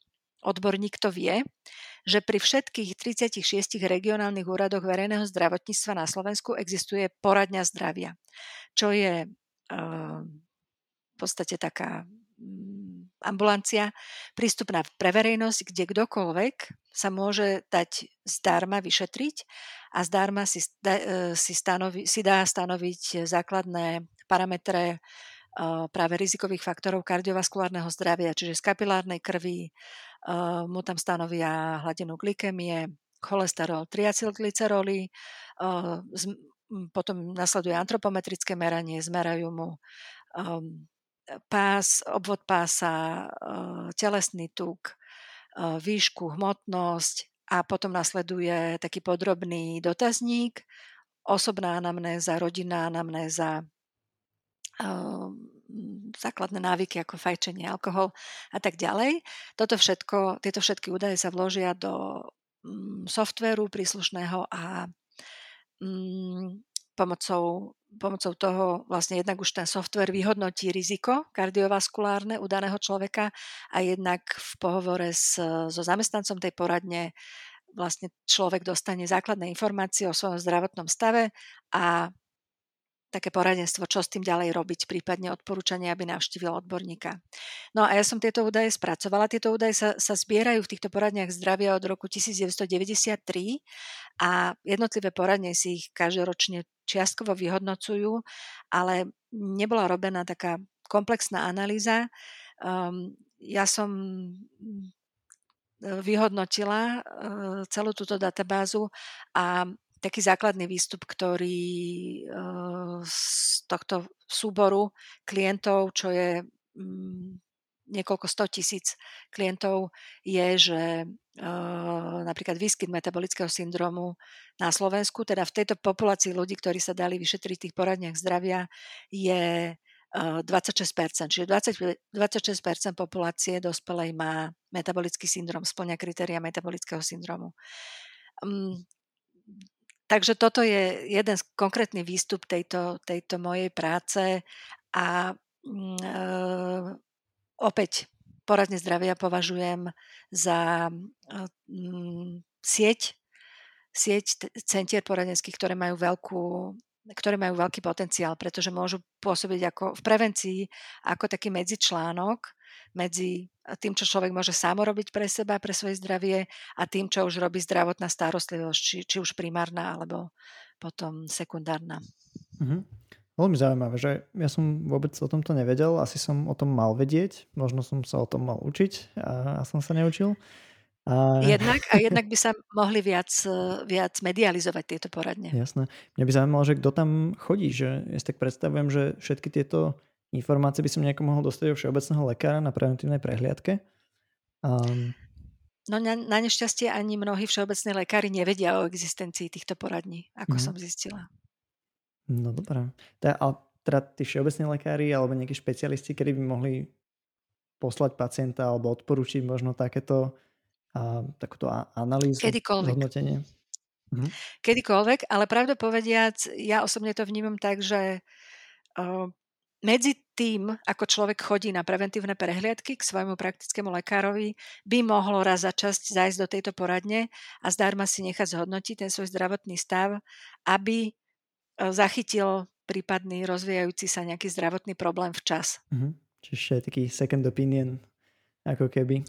odborník to vie, že pri všetkých tridsiatich šiestich regionálnych úradoch verejného zdravotníctva na Slovensku existuje poradňa zdravia, čo je e, v podstate taká ambulancia prístupná pre verejnosť, kde kdokoľvek sa môže dať zdarma vyšetriť a zdarma si, da, si, stanovi, si dá stanoviť základné parametre práve rizikových faktorov kardiovaskulárneho zdravia, čiže z kapilárnej krvi mu tam stanovia hladinu glykemie, cholesterol, triacylglyceróly, potom nasleduje antropometrické meranie, zmerajú mu pás, obvod pása, telesný tuk, výšku, hmotnosť a potom nasleduje taký podrobný dotazník, osobná anamnéza, rodinná anamnéza, základné návyky ako fajčenie, alkohol a tak ďalej. Toto všetko, tieto všetky údaje sa vložia do softvéru príslušného a pomocou, pomocou toho vlastne jednak už ten softvér vyhodnotí riziko kardiovaskulárne u daného človeka a jednak v pohovore s, so zamestnancom tej poradne vlastne človek dostane základné informácie o svojom zdravotnom stave a také poradenstvo, čo s tým ďalej robiť, prípadne odporúčanie, aby navštívil odborníka. No a ja som tieto údaje spracovala. Tieto údaje sa, sa zbierajú v týchto poradniach zdravia od roku devätnásťstodeväťdesiattri a jednotlivé poradne si ich každoročne čiastkovo vyhodnocujú, ale nebola robená taká komplexná analýza. Um, ja som vyhodnotila uh, celú túto databázu a taký základný výstup, ktorý z tohto súboru klientov, čo je niekoľko stotisíc klientov, je, že napríklad výskyt metabolického syndromu na Slovensku, teda v tejto populácii ľudí, ktorí sa dali vyšetriť v tých poradniach zdravia, je dvadsaťšesť percent, čiže dvadsaťšesť percent populácie dospelej má metabolický syndrom, spĺňa kritéria metabolického syndromu. Takže toto je jeden konkrétny výstup tejto, tejto mojej práce a e, opäť poradne zdravia považujem za e, sieť, sieť centier poradenských, ktoré majú veľkú, ktoré majú veľký potenciál, pretože môžu pôsobiť ako v prevencii ako taký medzičlánok medzi tým, čo človek môže sám robiť pre seba, pre svoje zdravie a tým, čo už robí zdravotná starostlivosť, či, či už primárna, alebo potom sekundárna. Mhm. Veľmi zaujímavé, že ja som vôbec o tomto nevedel, asi som o tom mal vedieť, možno som sa o tom mal učiť a, a som sa neučil. A... Jednak a jednak by sa mohli viac, viac medializovať tieto poradne. Jasné. Mňa by zaujímalo, že kto tam chodí, že ja si tak predstavujem, že všetky tieto informácie by som nejako mohol dostať od všeobecného lekára na preventívnej prehliadke. Um... No na, na nešťastie ani mnohí všeobecní lekári nevedia o existencii týchto poradní, ako mm. som zistila. No dobrá. Teda, ale teda tí všeobecní lekári alebo nejakí špecialisti, kedy by mohli poslať pacienta alebo odporúčiť možno takéto a, takúto analýzu, hodnotenie? Mm. Kedykoľvek, ale pravdu povediac, ja osobne to vnímam tak, že uh, medzi tým, ako človek chodí na preventívne prehliadky k svojmu praktickému lekárovi, by mohlo raz za čas zájsť do tejto poradne a zdarma si nechať zhodnotiť ten svoj zdravotný stav, aby zachytil prípadný rozvíjajúci sa nejaký zdravotný problém včas. Uh-huh. Čiže taký second opinion, ako keby.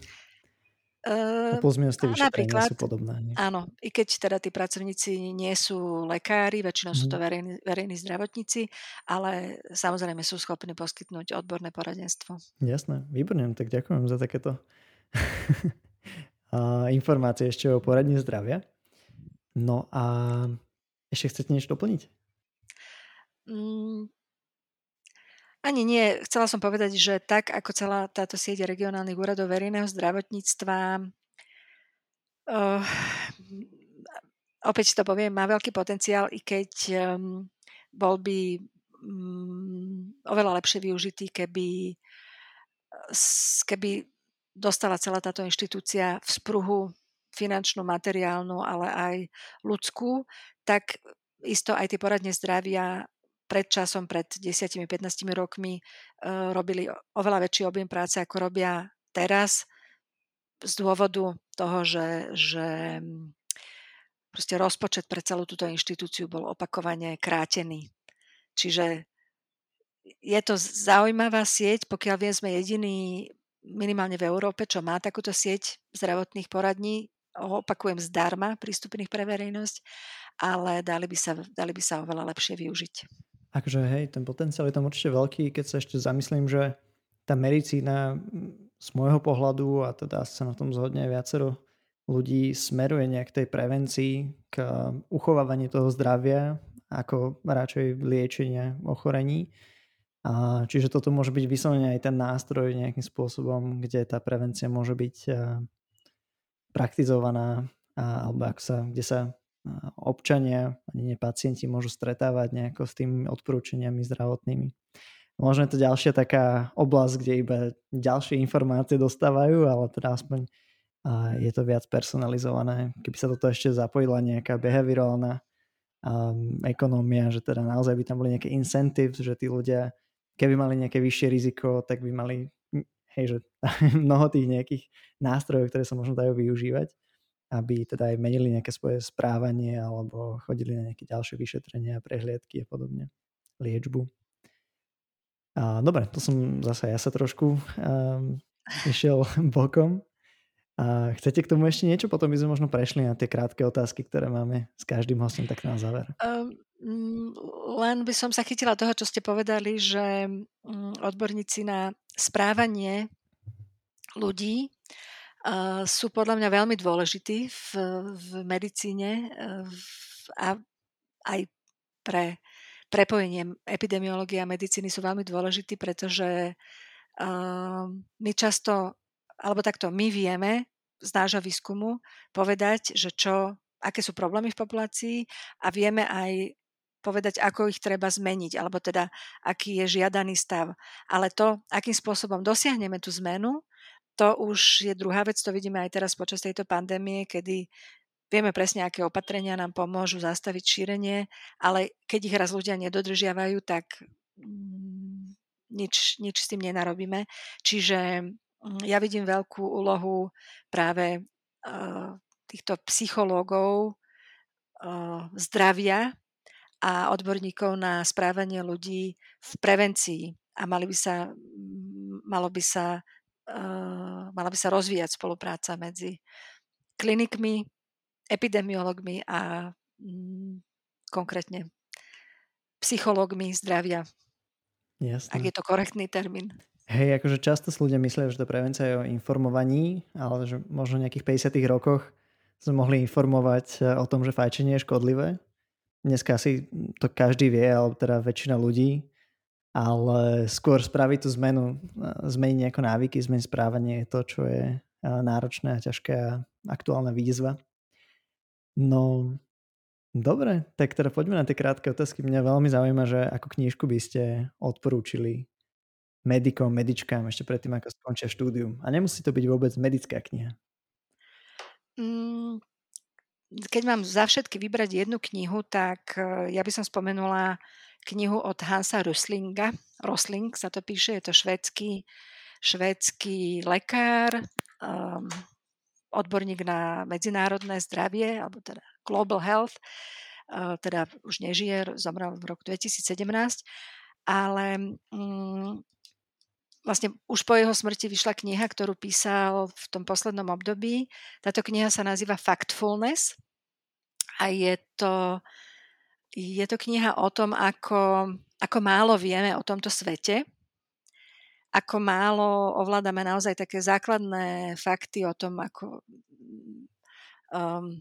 Uh, Pozmienostné vyšetrenia sú podobné. Nie? Áno, i keď teda tí pracovníci nie sú lekári, väčšinou sú to verejní, verejní zdravotníci, ale samozrejme sú schopní poskytnúť odborné poradenstvo. Jasné, výborné, tak ďakujem za takéto informácie ešte o poradni zdravia. No a ešte chcete niečo doplniť? Mm. Ani nie. Chcela som povedať, že tak ako celá táto sieť regionálnych úradov verejného zdravotníctva, uh, opäť to poviem, má veľký potenciál, i keď um, bol by um, oveľa lepšie využitý, keby, keby dostala celá táto inštitúcia v spruhu finančnú, materiálnu, ale aj ľudskú, tak isto aj tie poradne zdravia pred časom, pred desať až pätnásť rokmi e, robili oveľa väčší objem práce, ako robia teraz, z dôvodu toho, že, že proste rozpočet pre celú túto inštitúciu bol opakovane krátený. Čiže je to zaujímavá sieť, pokiaľ viem, sme jediní minimálne v Európe, čo má takúto sieť zdravotných poradní, opakujem, zdarma prístupných pre verejnosť, ale dali by sa, dali by sa oveľa lepšie využiť. Akože hej, ten potenciál je tam určite veľký, keď sa ešte zamyslím, že tá medicína z môjho pohľadu, a teda sa na tom zhodne viacero ľudí, smeruje nejak tej prevencii k uchovávaniu toho zdravia, ako radšej liečenia ochorení. A čiže toto môže byť vyslovene aj ten nástroj nejakým spôsobom, kde tá prevencia môže byť praktizovaná, alebo ak sa, kde sa občania, ani nie pacienti, môžu stretávať nejako s tými odporúčaniami zdravotnými. Možno je to ďalšia taká oblasť, kde iba ďalšie informácie dostávajú, ale teda aspoň je to viac personalizované. Keby sa toto ešte zapojila nejaká behaviorálna um, ekonómia, že teda naozaj by tam boli nejaké incentives, že tí ľudia, keby mali nejaké vyššie riziko, tak by mali, hej, že mnoho tých nejakých nástrojov, ktoré sa možno dajú využívať, aby teda aj menili nejaké svoje správanie alebo chodili na nejaké ďalšie vyšetrenia, prehliadky a podobne, liečbu. A, dobre, to som zase ja sa trošku um, išiel bokom. A chcete k tomu ešte niečo? Potom by sme možno prešli na tie krátke otázky, ktoré máme s každým hostom, tak na záver. Um, len by som sa chytila toho, čo ste povedali, že um, odborníci na správanie ľudí Uh, sú podľa mňa veľmi dôležití v, v medicíne uh, v, a aj pre prepojenie epidemiológie a medicíny sú veľmi dôležití, pretože uh, my často, alebo takto, my vieme z nášho výskumu povedať, že čo, aké sú problémy v populácii, a vieme aj povedať, ako ich treba zmeniť, alebo teda, aký je žiadaný stav. Ale to, akým spôsobom dosiahneme tú zmenu, to už je druhá vec, to vidíme aj teraz počas tejto pandémie, kedy vieme presne, aké opatrenia nám pomôžu zastaviť šírenie, ale keď ich raz ľudia nedodržiavajú, tak nič, nič s tým nenarobíme. Čiže ja vidím veľkú úlohu práve týchto psychológov zdravia a odborníkov na správanie ľudí v prevencii, a mali by sa, malo by sa Uh, mala by sa rozvíjať spolupráca medzi klinikmi, epidemiologmi a mm, konkrétne psychológmi zdravia. Jasné. Ak je to korektný termín. Hej, akože často si ľudia myslia, že to prevencia je o informovaní, ale že možno v nejakých päťdesiatych rokoch sme mohli informovať o tom, že fajčenie je škodlivé. Dneska asi to každý vie, alebo teda väčšina ľudí, ale skôr spraviť tú zmenu, zmeniť nejako návyky, zmeniť správanie, je to, čo je náročná a ťažká aktuálna výzva. No, dobre, tak teda poďme na tie krátke otázky. Mňa veľmi zaujíma, že akú knižku by ste odporúčili medikom, medičkám ešte predtým, ako skončia štúdium. A nemusí to byť vôbec medická kniha. Keď mám za všetky vybrať jednu knihu, tak ja by som spomenula knihu od Hansa Roslinga. Rosling sa to píše, je to švédsky, švédsky lekár, um, odborník na medzinárodné zdravie, alebo teda global health, teda už nežije, zomrel v roku dvetisícsedemnásť, ale mm, vlastne už po jeho smrti vyšla kniha, ktorú písal v tom poslednom období. Táto kniha sa nazýva Factfulness a je to, je to kniha o tom, ako, ako málo vieme o tomto svete, ako málo ovládame naozaj také základné fakty o tom, ako, um,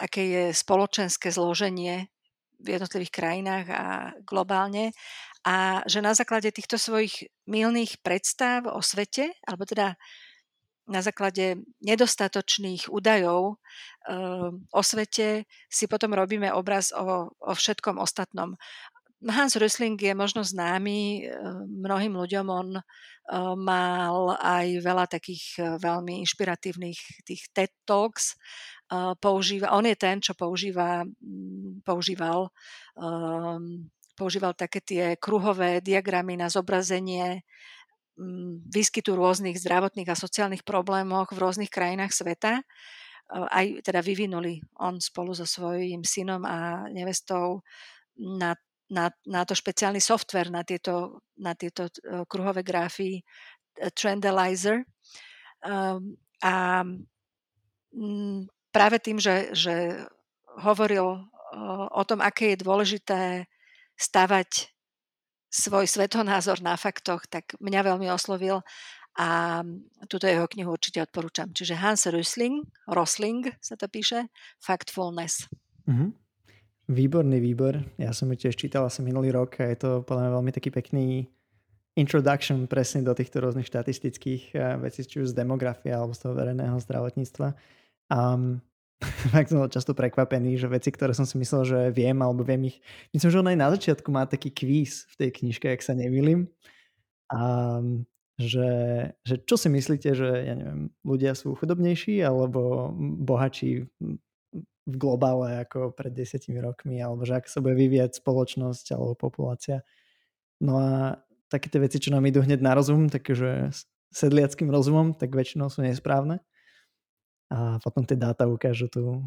aké je spoločenské zloženie v jednotlivých krajinách a globálne. A že na základe týchto svojich mylných predstav o svete, alebo teda na základe nedostatočných údajov e, o svete, si potom robíme obraz o, o všetkom ostatnom. Hans Rosling je možno známy mnohým ľuďom, on e, mal aj veľa takých veľmi inšpiratívnych tých TED Talks. E, používa, on je ten, čo používa, používal e, používal také tie kruhové diagramy na zobrazenie výskytu rôznych zdravotných a sociálnych problémov v rôznych krajinách sveta. Aj teda vyvinuli on spolu so svojím synom a nevestou na, na, na to špeciálny software, na tieto, na tieto kruhové grafy Trendalyzer. A práve tým, že, že hovoril o tom, aké je dôležité stavať svoj svetonázor na faktoch, tak mňa veľmi oslovil a túto jeho knihu určite odporúčam. Čiže Hans Rosling, Rosling sa to píše, Factfulness. Mm-hmm. Výborný výbor. Ja som ju tiež čítal asi minulý rok a je to podľa mňa veľmi taký pekný introduction presne do týchto rôznych štatistických vecí, či už z demografie alebo z toho verejného zdravotníctva. Um, Tak som často prekvapený, že veci, ktoré som si myslel, že viem, alebo viem ich... Myslím, že on aj na začiatku má taký kvíz v tej knižke, ak sa nemýlim. A že, že čo si myslíte, že ja neviem, ľudia sú chudobnejší alebo bohatší v globále ako pred desiatimi rokmi, alebo že ak sa bude vyvíjať spoločnosť alebo populácia. No a také tie veci, čo nám idú hneď na rozum, takže sedliackým rozumom, tak väčšinou sú nesprávne. A potom tie dáta ukážu tu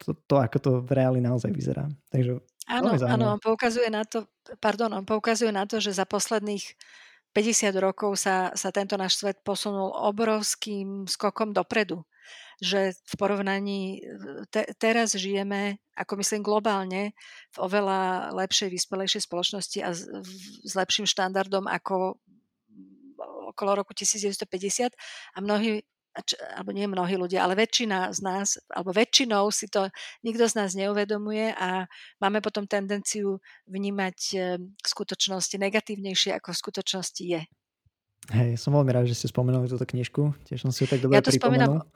to, to, ako to v reáli naozaj vyzerá. Takže áno, áno, on poukazuje na to, pardon, on poukazuje na to, že za posledných päťdesiat rokov sa, sa tento náš svet posunul obrovským skokom dopredu. Že v porovnaní te, teraz žijeme, ako myslím globálne, v oveľa lepšej, vyspelejšej spoločnosti a s, s lepším štandardom ako okolo roku devätnásťstopäťdesiat a mnohí alebo nie mnohí ľudia, ale väčšina z nás, alebo väčšinou si to nikto z nás neuvedomuje a máme potom tendenciu vnímať skutočnosti negatívnejšie, ako v skutočnosti je. Hej, som veľmi rád, že ste spomenuli túto knižku, tiež som si ju tak dobre ja pripomenul.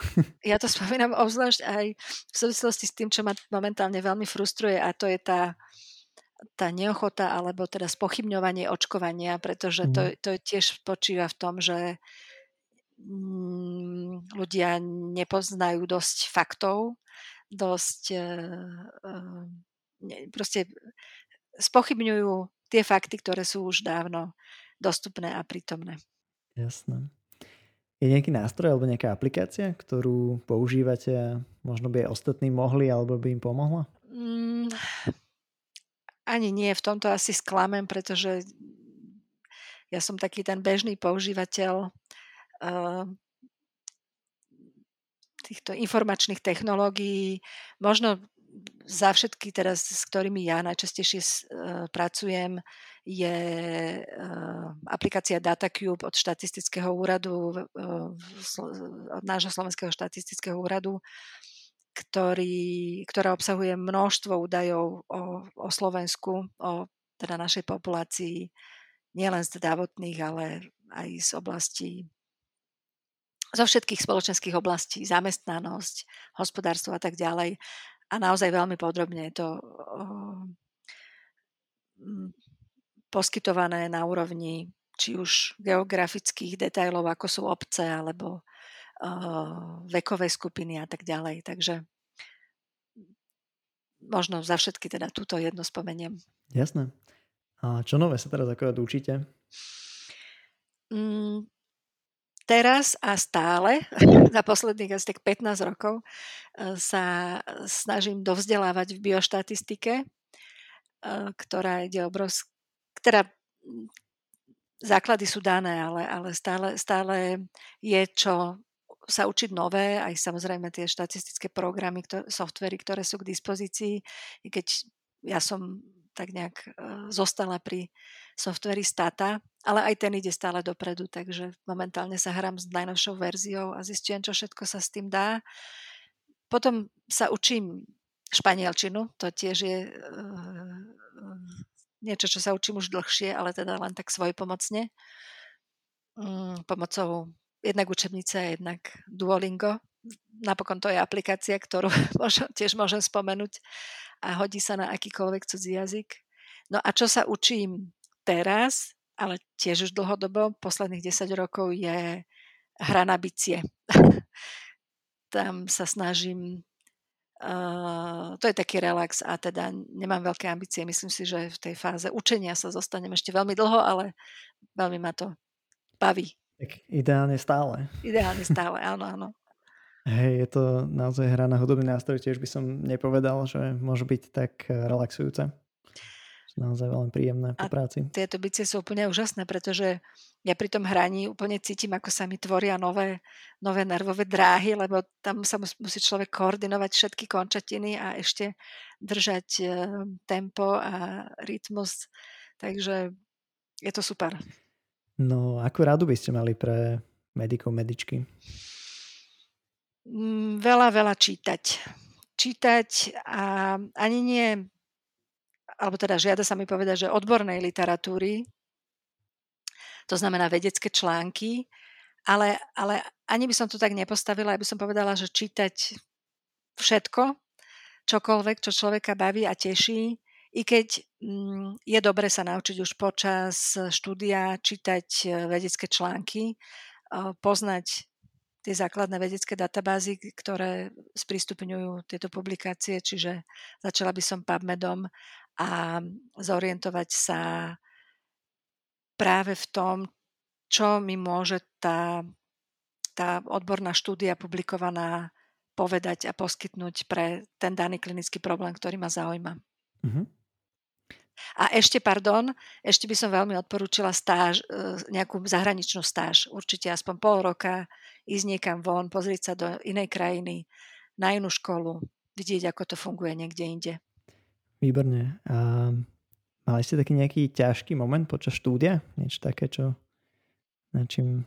Ja to spomínam obzvlášť aj v súvislosti s tým, čo ma momentálne veľmi frustruje a to je tá tá neochota, alebo teda spochybňovanie očkovania, pretože to, to tiež spočíva v tom, že ľudia nepoznajú dosť faktov, dosť proste spochybňujú tie fakty, ktoré sú už dávno dostupné a prítomné. Jasné. Je nejaký nástroj alebo nejaká aplikácia, ktorú používate a možno by aj ostatní mohli alebo by im pomohla? Mm, ani nie, v tomto asi sklamem, pretože ja som taký ten bežný používateľ týchto informačných technológií. Možno za všetky teraz, s ktorými ja najčastejšie pracujem, je aplikácia DataCube od štatistického úradu, od nášho slovenského štatistického úradu, ktorý, ktorá obsahuje množstvo údajov o, o Slovensku, o teda našej populácii, nielen z zdravotných, ale aj z oblasti zo všetkých spoločenských oblastí, zamestnanosť, hospodárstvo a tak ďalej. A naozaj veľmi podrobne je to poskytované na úrovni či už geografických detailov, ako sú obce, alebo vekové skupiny a tak ďalej. Takže možno za všetky teda túto jedno spomeniem. Jasné. A čo nové sa teraz akorát učíte? Mm, teraz a stále, za posledných asi tak pätnásť rokov, sa snažím dovzdelávať v bioštatistike, ktorá ide obrovská, ktorá základy sú dané, ale, ale stále, stále je čo sa učiť nové, aj samozrejme tie štatistické programy, ktoré, softvery, ktoré sú k dispozícii. Keď ja som tak nejak e, zostala pri softveri Stata, ale aj ten ide stále dopredu, takže momentálne sa hrám s najnovšou verziou a zistím, čo všetko sa s tým dá. Potom sa učím španielčinu, to tiež je e, e, niečo, čo sa učím už dlhšie, ale teda len tak svojpomocne. Pomocou jednak učebnice, jednak Duolingo. Napokon to je aplikácia, ktorú môžem, tiež môžem spomenúť a hodí sa na akýkoľvek cudzí jazyk. No a čo sa učím teraz, ale tiež už dlhodobo, posledných desať rokov je hra na bicie. Tam sa snažím... Uh, to je taký relax a teda nemám veľké ambície. Myslím si, že v tej fáze učenia sa zostanem ešte veľmi dlho, ale veľmi ma to baví. Tak ideálne stále. Ideálne stále, áno, áno. Hej, je to naozaj hra na hudobný nástroj, tiež by som nepovedal, že môže byť tak relaxujúce. Naozaj veľmi príjemné po práci. A tieto bicie sú úplne úžasné, pretože ja pri tom hraní úplne cítim, ako sa mi tvoria nové, nové nervové dráhy, lebo tam sa musí človek koordinovať všetky končatiny a ešte držať tempo a rytmus. Takže je to super. No, akú radu by ste mali pre medikov, medičky? Veľa, veľa čítať. Čítať a ani nie... alebo teda žiada sa mi povedať, že odbornej literatúry, to znamená vedecké články, ale, ale ani by som to tak nepostavila, aby som povedala, že čítať všetko, čokoľvek, čo človeka baví a teší, i keď je dobre sa naučiť už počas štúdia čítať vedecké články, poznať tie základné vedecké databázy, ktoré sprístupňujú tieto publikácie, čiže začala by som PubMedom, a zorientovať sa práve v tom, čo mi môže tá, tá odborná štúdia publikovaná povedať a poskytnúť pre ten daný klinický problém, ktorý ma zaujíma. Mm-hmm. A ešte, pardon, ešte by som veľmi odporúčila stáž, nejakú zahraničnú stáž. Určite aspoň pol roka ísť niekam von, pozrieť sa do inej krajiny, na inú školu, vidieť, ako to funguje niekde inde. Výborne. A mali ste taký nejaký ťažký moment počas štúdia? Niečo také, čo na čím...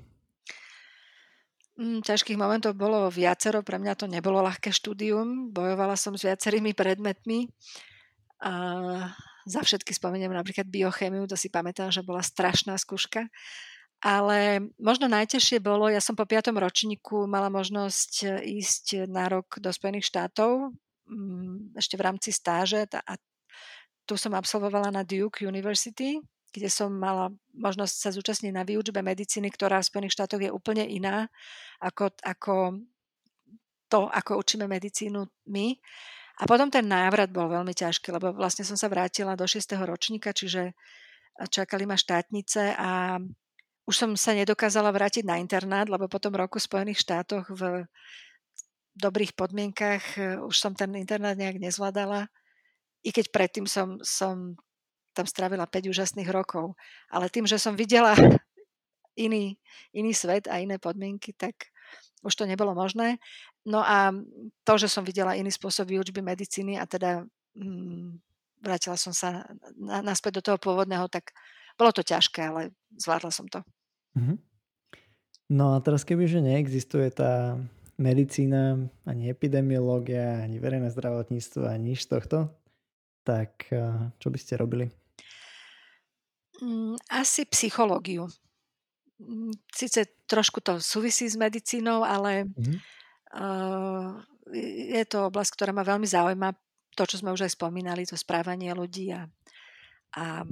Ťažkých momentov bolo viacero. Pre mňa to nebolo ľahké štúdium. Bojovala som s viacerými predmetmi. A za všetky spomeniem napríklad biochémiu, to si pamätám, že bola strašná skúška. Ale možno najťažšie bolo, ja som po piatom ročníku mala možnosť ísť na rok do Spojených štátov, ešte v rámci stáže a tu som absolvovala na Duke University, kde som mala možnosť sa zúčastniť na výučbe medicíny, ktorá v Spojených štátoch je úplne iná ako, ako to, ako učíme medicínu my. A potom ten návrat bol veľmi ťažký, lebo vlastne som sa vrátila do šiesteho ročníka, čiže čakali ma štátnice a už som sa nedokázala vrátiť na internát, lebo po tom roku v Spojených štátoch v dobrých podmienkach, už som ten internát nejak nezvládala, i keď predtým som, som tam strávila päť úžasných rokov. Ale tým, že som videla iný, iný svet a iné podmienky, tak už to nebolo možné. No a to, že som videla iný spôsob výučby medicíny a teda hm, vrátila som sa na, naspäť do toho pôvodného, tak bolo to ťažké, ale zvládla som to. Mm-hmm. No a teraz kebyže neexistuje tá medicína, ani epidemiológia, ani verejné zdravotníctvo, ani nič tohto, tak čo by ste robili? Asi psychológiu. Sice trošku to súvisí s medicínou, ale mm-hmm. je to oblasť, ktorá ma veľmi zaujíma. To, čo sme už aj spomínali, to správanie ľudí a, a,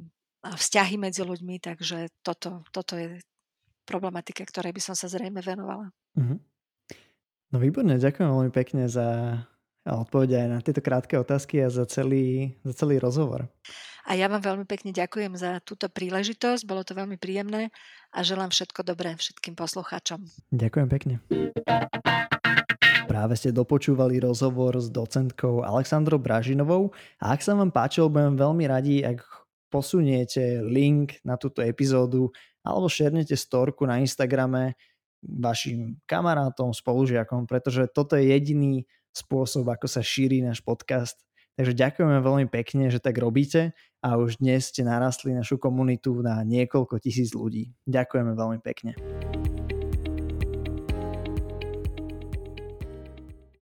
a vzťahy medzi ľuďmi, takže toto, toto je problematika, ktorej by som sa zrejme venovala. Mhm. No výborne, ďakujem veľmi pekne za a odpovede aj na tieto krátke otázky a za celý, za celý rozhovor. A ja vám veľmi pekne ďakujem za túto príležitosť, bolo to veľmi príjemné a želám všetko dobré všetkým poslucháčom. Ďakujem pekne. Práve ste dopočúvali rozhovor s docentkou Alexandrou Bražinovou a ak sa vám páčil, budem veľmi radi, ak posuniete link na túto epizódu alebo šernete storku na Instagrame vašim kamarátom, spolužiakom, pretože toto je jediný spôsob, ako sa šíri náš podcast. Takže ďakujeme veľmi pekne, že tak robíte a už dnes ste narastli našu komunitu na niekoľko tisíc ľudí. Ďakujeme veľmi pekne.